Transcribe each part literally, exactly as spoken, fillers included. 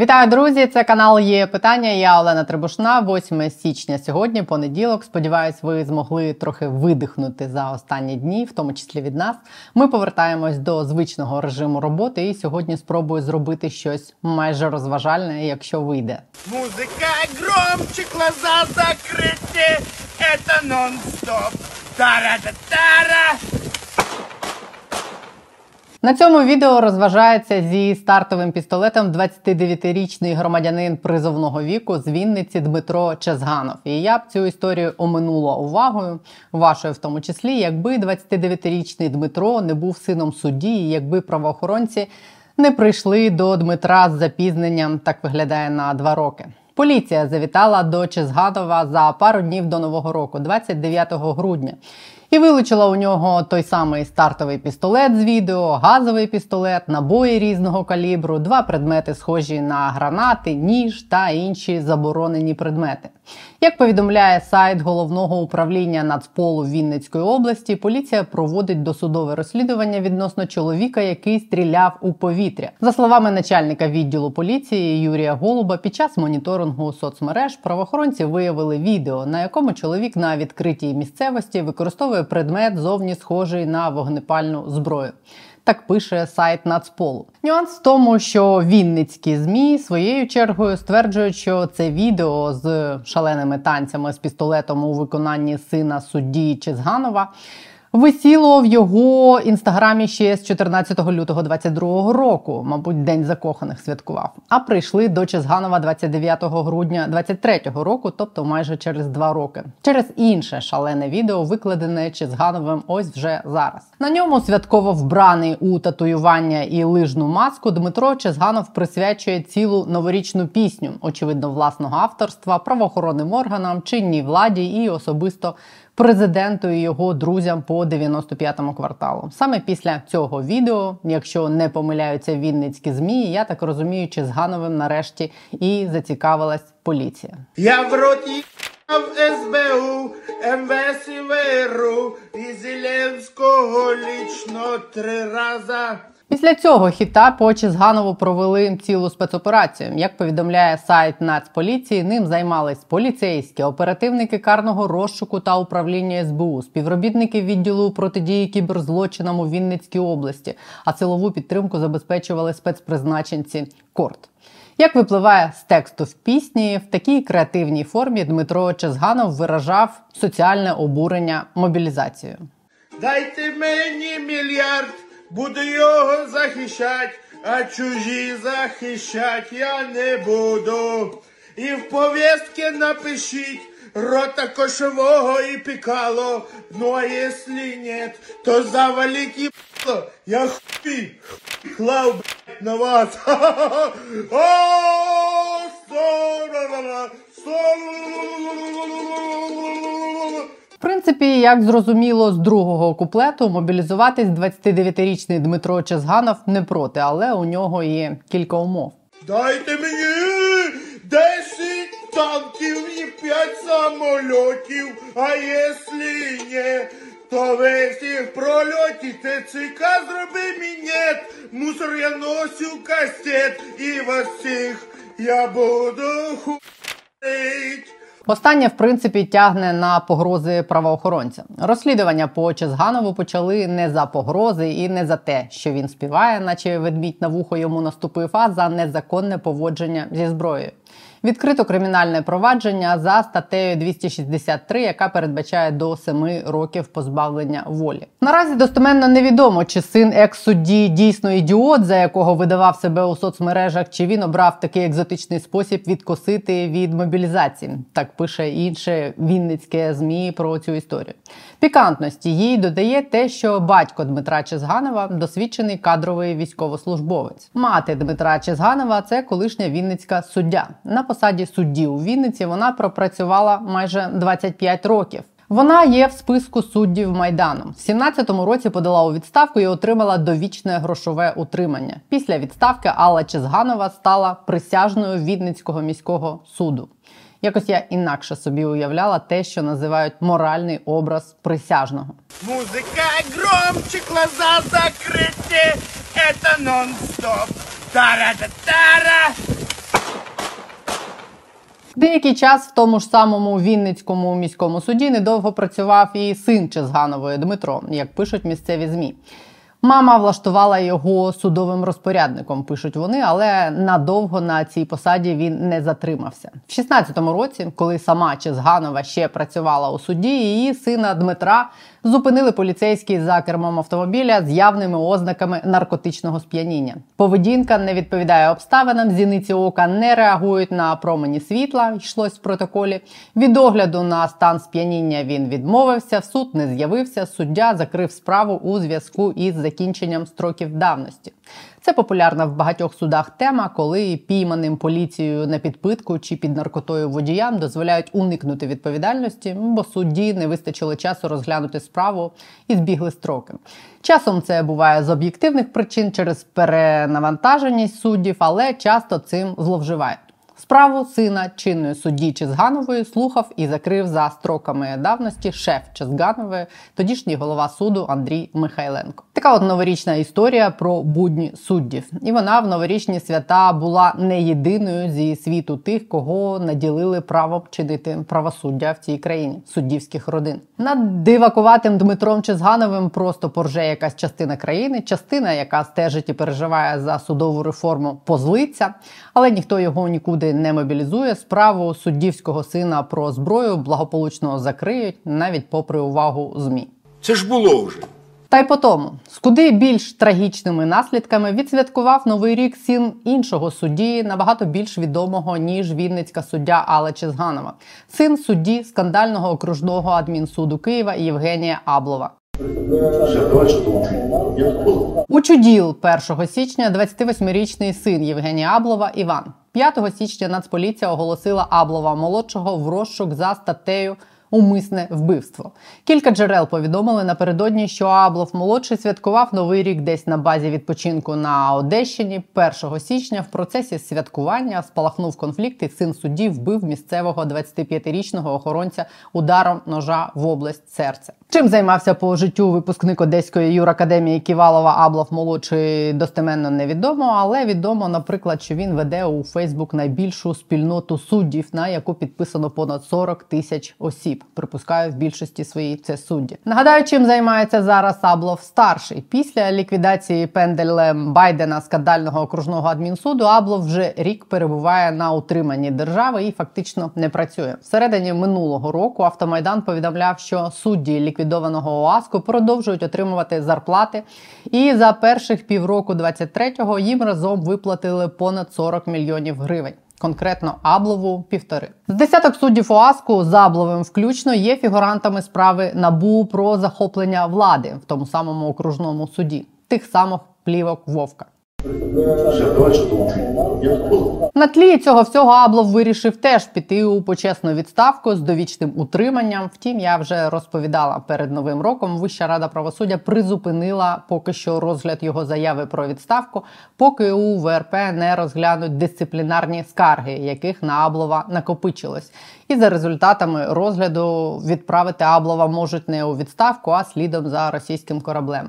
Вітаю, друзі! Це канал «Є питання». Я Олена Требушина. восьме січня сьогодні, понеділок. Сподіваюсь, ви змогли трохи видихнути за останні дні, в тому числі від нас. Ми повертаємось до звичного режиму роботи і сьогодні спробую зробити щось майже розважальне, якщо вийде. Музика громче, глаза закриті, це нон-стоп. Тара-та-тара! На цьому відео розважається зі стартовим пістолетом двадцятидев'ятирічний громадянин призовного віку з Вінниці Дмитро Чезганов. І я б цю історію оминула увагою, вашою в тому числі, якби двадцятидев'ятирічний Дмитро не був сином судді, і якби правоохоронці не прийшли до Дмитра з запізненням, так виглядає, на два роки. Поліція завітала до Чезганова за пару днів до Нового року, двадцять дев'ятого грудня. І вилучила у нього той самий стартовий пістолет з відео, газовий пістолет, набої різного калібру, два предмети, схожі на гранати, ніж та інші заборонені предмети. Як повідомляє сайт Головного управління Нацполу Вінницької області, поліція проводить досудове розслідування відносно чоловіка, який стріляв у повітря. За словами начальника відділу поліції Юрія Голуба, під час моніторингу соцмереж правоохоронці виявили відео, на якому чоловік на відкритій місцевості використовує предмет, зовні схожий на вогнепальну зброю. Так пише сайт Нацполу. Нюанс в тому, що вінницькі ЗМІ своєю чергою стверджують, що це відео з шаленими танцями з пістолетом у виконанні сина судді Чезганова висіло в його інстаграмі ще з чотирнадцятого лютого двадцять другого року, мабуть, День закоханих святкував, а прийшли до Чезганова двадцять дев'ятого грудня двадцять третього року, тобто майже через два роки. Через інше шалене відео, викладене Чезгановим ось вже зараз. На ньому святково вбраний у татуювання і лижну маску Дмитро Чезганов присвячує цілу новорічну пісню, очевидно, власного авторства, правоохоронним органам, чинній владі і особисто президенту і його друзям по дев'яносто п'ятому кварталу. Саме після цього відео, якщо не помиляються вінницькі ЗМІ, я так розумію, Чезгановим нарешті і зацікавилась поліція. Я в роті в ес бе у, ем ве ес і ве ер у, і Зеленського лічно три рази. Після цього хіта по Чезганову провели цілу спецоперацію. Як повідомляє сайт Нацполіції, ним займались поліцейські, оперативники карного розшуку та управління ес бе у, співробітники відділу протидії кіберзлочинам у Вінницькій області, а силову підтримку забезпечували спецпризначенці КОРД. Як випливає з тексту в пісні, в такій креативній формі Дмитро Чезганов виражав соціальне обурення мобілізацією. «Дайте мені мільярд! Буду його захищати, а чужі захищати я не буду. І в повістки напишіть рота кошового і пікало. Ну а якщо ні, то заваліть їбало. Я хуй клав, блядь, на вас. О, сорора, сорора». В принципі, як зрозуміло з другого куплету, мобілізуватись двадцятидев'ятирічний Дмитро Чезганов не проти, але у нього є кілька умов. Дайте мені десять танків і п'ять самолітів, а якщо ні, то ви всіх прольотите, ЦК зроби мінет, мусор я носю кастет, і вас всіх я буду хуярить. Останнє, в принципі, тягне на погрози правоохоронця. Розслідування по Чезганову почали не за погрози і не за те, що він співає, наче ведмідь на вухо йому наступив, а за незаконне поводження зі зброєю. Відкрито кримінальне провадження за статтею двісті шістдесят три, яка передбачає до семи років позбавлення волі. Наразі достеменно невідомо, чи син екс-судді дійсно ідіот, за якого видавав себе у соцмережах, чи він обрав такий екзотичний спосіб відкосити від мобілізації. Так пише інше вінницьке ЗМІ про цю історію. Пікантності їй додає те, що батько Дмитра Чезганова – досвідчений кадровий військовослужбовець. Мати Дмитра Чезганова – це колишня вінницька суддя. На посаді судді у Вінниці вона пропрацювала майже двадцять п'ять років. Вона є в списку суддів Майдану. В сімнадцятому році подала у відставку і отримала довічне грошове утримання. Після відставки Алла Чезганова стала присяжною Вінницького міського суду. Якось я інакше собі уявляла те, що називають моральний образ присяжного. Музика громче, глаза закриті, це нон-стоп. Тара-та-тара! Деякий час в тому ж самому Вінницькому міському суді недовго працював і син Чезганової Дмитро, як пишуть місцеві ЗМІ. Мама влаштувала його судовим розпорядником, пишуть вони, але надовго на цій посаді він не затримався. В шістнадцятому році, коли сама Чезганова ще працювала у суді, її сина Дмитра зупинили поліцейські за кермом автомобіля з явними ознаками наркотичного сп'яніння. Поведінка не відповідає обставинам, зіниці ока не реагують на промені світла, йшлось в протоколі. Від огляду на стан сп'яніння він відмовився, в суд не з'явився, суддя закрив справу у зв'язку із закінченням строків давності. Це популярна в багатьох судах тема, коли пійманим поліцією на підпитку чи під наркотою водіям дозволяють уникнути відповідальності, бо судді не вистачило часу розглянути справу і збігли строки. Часом це буває з об'єктивних причин через перенавантаженість суддів, але часто цим зловживають. Справу сина чинної судді Чезганової слухав і закрив за строками давності шеф Чезганової, тодішній голова суду Андрій Михайленко. Така от новорічна історія про будні суддів. І вона в новорічні свята була не єдиною зі світу тих, кого наділили правом чинити правосуддя в цій країні – суддівських родин. Над дивакуватим Дмитром Чезгановим просто порже якась частина країни, частина, яка стежить і переживає за судову реформу, позлиться, але ніхто його нікуди не мобілізує, справу суддівського сина про зброю благополучно закриють, навіть попри увагу ЗМІ. Це ж було вже. Та й по тому, з куди більш трагічними наслідками відсвяткував Новий рік син іншого судді, набагато більш відомого, ніж вінницька суддя Алла Чезганова. Син судді скандального окружного адмінсуду Києва Євгенія Аблова. У чуділ першого січня двадцятивосьмирічний син Євгенія Аблова Іван. п'ятого січня Нацполіція оголосила Аблова-молодшого в розшук за статтею «Умисне вбивство». Кілька джерел повідомили напередодні, що Аблов-молодший святкував Новий рік десь на базі відпочинку на Одещині. першого січня в процесі святкування спалахнув конфлікт і син судді вбив місцевого двадцятип'ятирічного охоронця ударом ножа в область серця. Чим займався по життю випускник Одеської юракадемії Ківалова Аблов-молодший достеменно невідомо, але відомо, наприклад, що він веде у Фейсбук найбільшу спільноту суддів, на яку підписано понад сорок тисяч осіб. Припускаю, в більшості своїй це судді. Нагадаю, чим займається зараз Аблов-старший. Після ліквідації пенделем Байдена скандального окружного адмінсуду Аблов вже рік перебуває на утриманні держави і фактично не працює. Всередині минулого року Автомайдан повідомляв, що судді ліквідованого ОАСКу продовжують отримувати зарплати, і за перших півроку двадцять третього їм разом виплатили понад сорок мільйонів гривень. Конкретно Аблову – півтори. З десяток суддів ОАСКу, з Абловим включно, є фігурантами справи НАБУ про захоплення влади в тому самому окружному суді. Тих самих плівок Вовка. На тлі цього всього Аблов вирішив теж піти у почесну відставку з довічним утриманням. Втім, я вже розповідала, перед Новим роком Вища рада правосуддя призупинила поки що розгляд його заяви про відставку, поки у ВРП не розглянуть дисциплінарні скарги, яких на Аблова накопичилось. І за результатами розгляду відправити Аблова можуть не у відставку, а слідом за російським кораблем.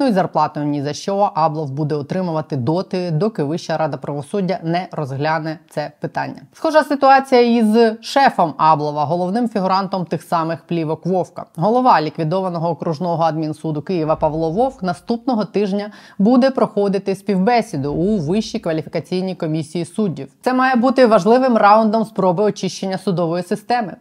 Ну і зарплату ні за що Аблов буде отримувати доти, доки Вища рада правосуддя не розгляне це питання. Схожа ситуація із шефом Аблова, головним фігурантом тих самих плівок Вовка. Голова ліквідованого окружного адмінсуду Києва Павло Вовк наступного тижня буде проходити співбесіду у Вищій кваліфікаційній комісії суддів. Це має бути важливим раундом спроби очищення судової системи.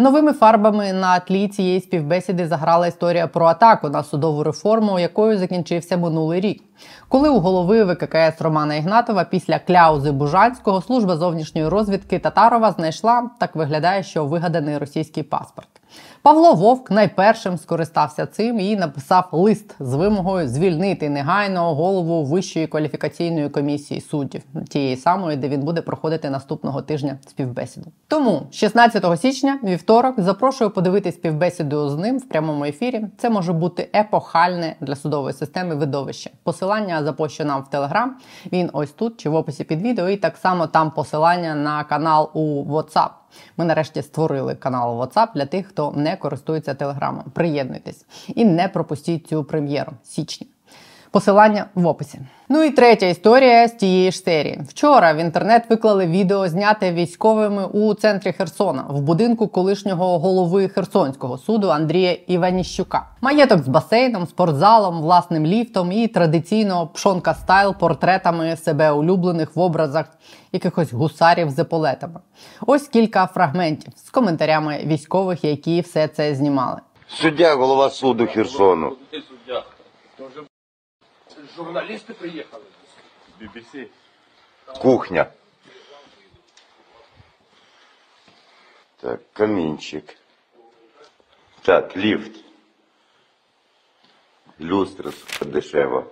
Новими фарбами на тлі цієї співбесіди заграла історія про атаку на судову реформу, якою закінчився минулий рік. Коли у голови ВККС Романа Ігнатова після кляузи Бужанського служба зовнішньої розвідки Татарова знайшла, так виглядає, що вигаданий російський паспорт. Павло Вовк найпершим скористався цим і написав лист з вимогою звільнити негайно голову Вищої кваліфікаційної комісії суддів, тієї самої, де він буде проходити наступного тижня співбесіду. Тому шістнадцятого січня, вівторок, запрошую подивитись співбесіду з ним в прямому ефірі. Це може бути епохальне для судової системи видовище. Посилання запущу нам в Телеграм, він ось тут чи в описі під відео, і так само там посилання на канал у WhatsApp. Ми нарешті створили канал WhatsApp для тих, хто не користується Телеграмом. Приєднуйтесь і не пропустіть цю прем'єру в січні. Посилання в описі. Ну і третя історія з тієї ж серії. Вчора в інтернет виклали відео, зняте військовими у центрі Херсона, в будинку колишнього голови Херсонського суду Андрія Іваніщука. Маєток з басейном, спортзалом, власним ліфтом і традиційно пшонка-стайл портретами себе улюблених в образах якихось гусарів з еполетами. Ось кілька фрагментів з коментарями військових, які все це знімали. Суддя, голова суду Херсону. Журналісти приїхали. бі бі сі. Кухня. Так, камінчик. Так, ліфт. Люстра дешева.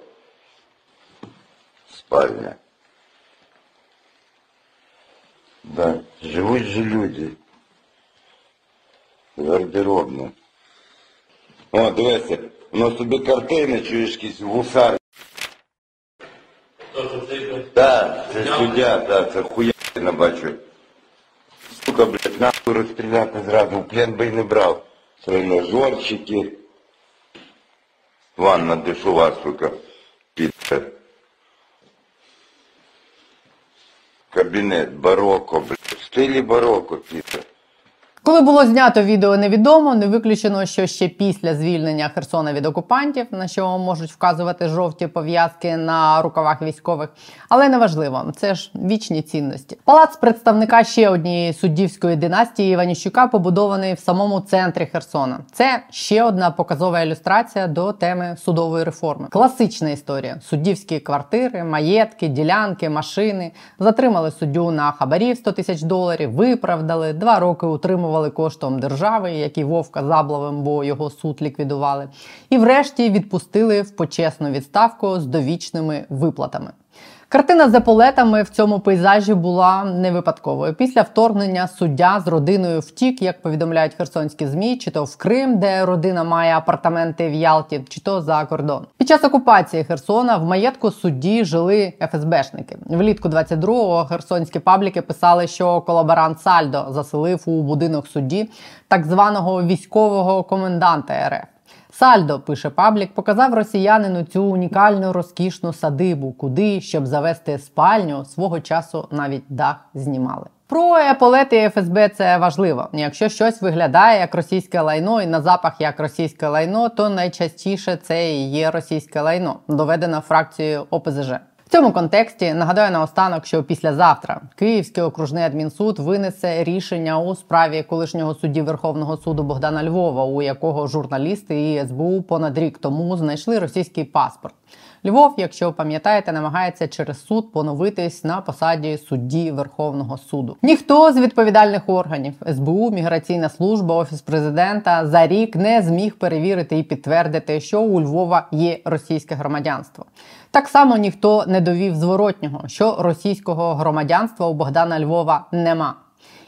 Спальня. Да, живуть же люди. Гардеробно. О, дивися, у нас тобі картини, чуєш, якісь гусарі. Так, це суддя, так, це хуєнна, бачу. Сука, блядь, нахуй розстріляти зразу, плен би й не брав. Тренажерчики. Ванна дешова, сука, піде. Кабінет бароко, блядь, в стилі бароко, піде. Коли було знято відео невідомо, не виключено, що ще після звільнення Херсона від окупантів, на що можуть вказувати жовті пов'язки на рукавах військових, але неважливо, це ж вічні цінності. Палац представника ще однієї суддівської династії Іваніщука побудований в самому центрі Херсона. Це ще одна показова ілюстрація до теми судової реформи. Класична історія. Суддівські квартири, маєтки, ділянки, машини. Затримали суддю на хабарів сто тисяч доларів, виправдали, два роки утримували коштом держави, як і Вовка з Абловим, бо його суд ліквідували. І врешті відпустили в почесну відставку з довічними виплатами. Картина з еполетами в цьому пейзажі була не випадковою. Після вторгнення суддя з родиною втік, як повідомляють херсонські ЗМІ, чи то в Крим, де родина має апартаменти в Ялті, чи то за кордон. Під час окупації Херсона в маєтку судді жили еф ес бешники. Влітку двадцять другого херсонські пабліки писали, що колаборант Сальдо заселив у будинок судді так званого військового коменданта ер еф. Сальдо, пише паблік, показав росіянину цю унікальну розкішну садибу, куди, щоб завести спальню, свого часу навіть дах знімали. Про еполети і еф ес бе це важливо. Якщо щось виглядає як російське лайно і на запах як російське лайно, то найчастіше це і є російське лайно, доведено фракцією о пе зе же. В цьому контексті нагадаю наостанок, що післязавтра Київський окружний адмінсуд винесе рішення у справі колишнього судді Верховного суду Богдана Львова, у якого журналісти і ес бе у понад рік тому знайшли російський паспорт. Львов, якщо пам'ятаєте, намагається через суд поновитись на посаді судді Верховного суду. Ніхто з відповідальних органів – ес бе у, Міграційна служба, Офіс президента – за рік не зміг перевірити і підтвердити, що у Львова є російське громадянство. Так само ніхто не довів зворотнього, що російського громадянства у Богдана Львова нема.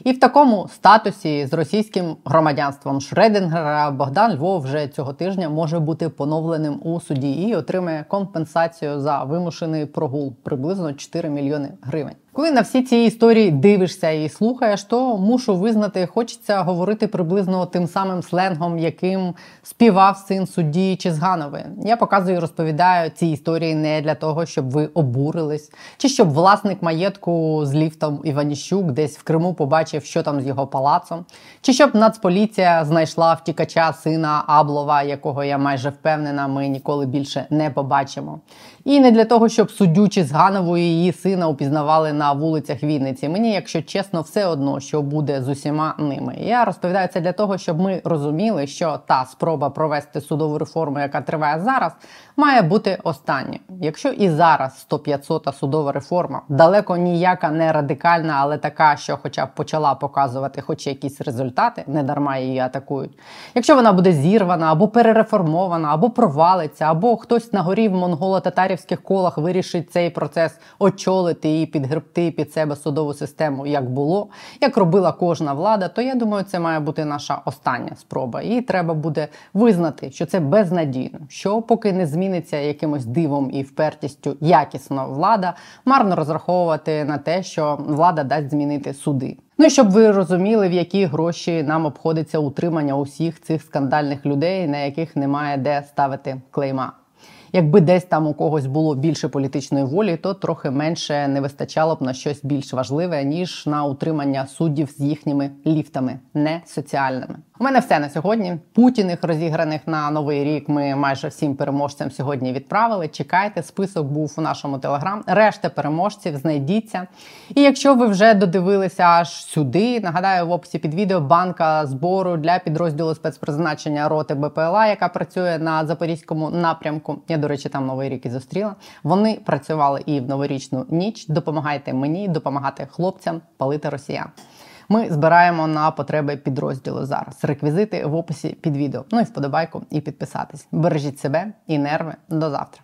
І в такому статусі з російським громадянством Шредінгера Богдан Львов вже цього тижня може бути поновленим у суді і отримає компенсацію за вимушений прогул – приблизно чотири мільйони гривень. Коли на всі ці історії дивишся і слухаєш, то, мушу визнати, хочеться говорити приблизно тим самим сленгом, яким співав син судді Чезганової. Я показую і розповідаю ці історії не для того, щоб ви обурились, чи щоб власник маєтку з ліфтом Іваніщук десь в Криму побачив, що там з його палацом, чи щоб Нацполіція знайшла втікача сина Аблова, якого, я майже впевнена, ми ніколи більше не побачимо. І не для того, щоб суддю Чезганову і її сина упізнавали на вулицях Вінниці. Мені, якщо чесно, все одно, що буде з усіма ними. Я розповідаю це для того, щоб ми розуміли, що та спроба провести судову реформу, яка триває зараз, має бути останньою. Якщо і зараз сто п'ятсота судова реформа, далеко ніяка не радикальна, але така, що хоча б почала показувати хоч якісь результати, не дарма її атакують. Якщо вона буде зірвана, або перереформована, або провалиться, або хтось на горі в монголо-татарівських колах вирішить цей процес очолити і підгребти під себе судову систему, як було, як робила кожна влада, то, я думаю, це має бути наша остання спроба. І треба буде визнати, що це безнадійно, що поки не зміниться якимось дивом і впертістю якісно влада, марно розраховувати на те, що влада дасть змінити суди. Ну і щоб ви розуміли, в які гроші нам обходиться утримання усіх цих скандальних людей, на яких немає де ставити клейма. якби десь там у когось було більше політичної волі, то трохи менше не вистачало б на щось більш важливе, ніж на утримання суддів з їхніми ліфтами, не соціальними. У мене все на сьогодні. Путіних, розіграних на Новий рік, ми майже всім переможцям сьогодні відправили. Чекайте, список був у нашому Телеграм. Решта переможців знайдіться. І якщо ви вже додивилися аж сюди, нагадаю, в описі під відео банка збору для підрозділу спецпризначення роти БПЛА, яка працює на Запорізькому напрямку. Я, до речі, там Новий рік і зустріла. Вони працювали і в новорічну ніч. Допомагайте мені, допомагайте хлопцям палити росіян. Ми збираємо на потреби підрозділу зараз. Реквізити в описі під відео. Ну і вподобайку, і підписатись. Бережіть себе і нерви. До завтра.